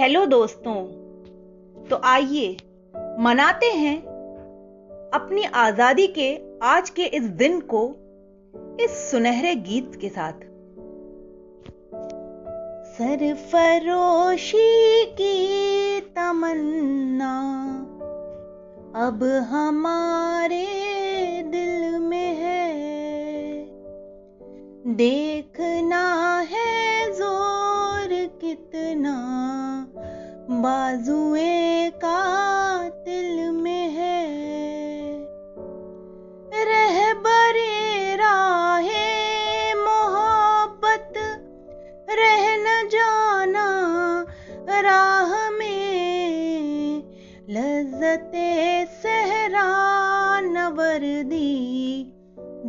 Hello दोस्तों, तो आइए मनाते हैं अपनी आजादी के आज के इस दिन को इस सुनहरे गीत के साथ। सरफरोशी की तमन्ना अब हमारे दिल में है, देखना है जोर कितना बाजुए कातिल में है। रहबरे राहे मोहब्बत रह न जाना, राह में लज्जते सहरा न वर्दी,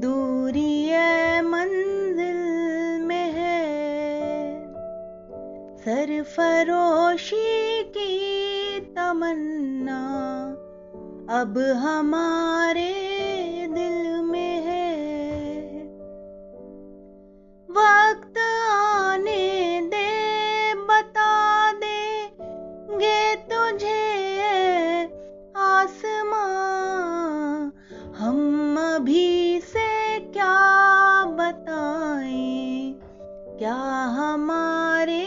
दूरी है मंजिल में है। सरफरोशी की तमन्ना अब हमारे दिल में है। वक्त आने दे, बता देंगे तुझे आसमां, हम अभी से क्या बताएं क्या हमारे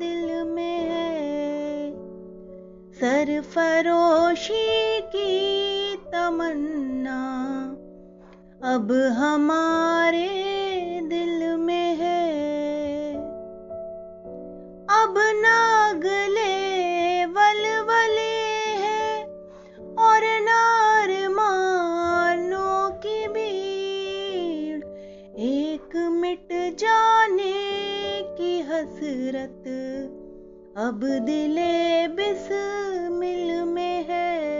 दिल में है। सरफरोशी की तमन्ना अब हमारे दिल में है। अब नागले वलवले हैं और नारमानों की भीड़, एक मिट जाने की हसरत अब दिले बिस्मिल में है।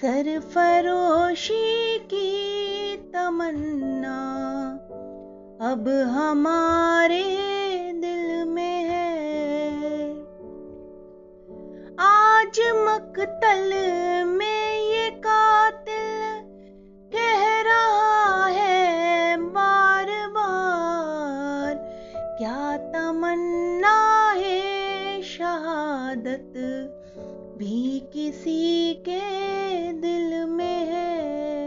सरफरोशी की तमन्ना अब हमारे दिल में है। आज मकतल में ये कातिल कह रहा है बार बार, क्या तमन्ना है शहादत भी किसी के दिल में है।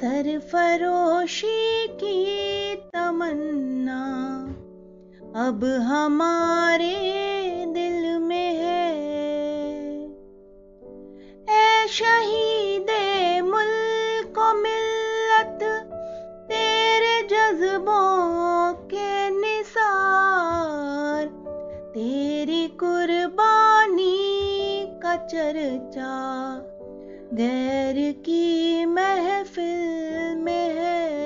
सरफरोशी की तमन्ना अब हमारे दिल में है। ऐ शहीदे मुल्क व मिल्लत, तेरे जज्बों के निसार, तेरी कुर्बानी का चर्चा गैर की महफिल में है।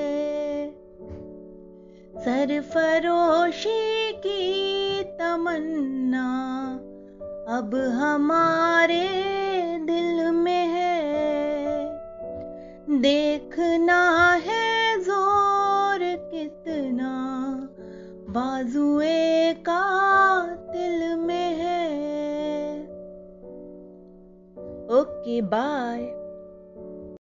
सरफरोशी की तमन्ना अब हमारे दिल में है, देखना है जोर कितना बाजुए कातिल में है। Okay, bye.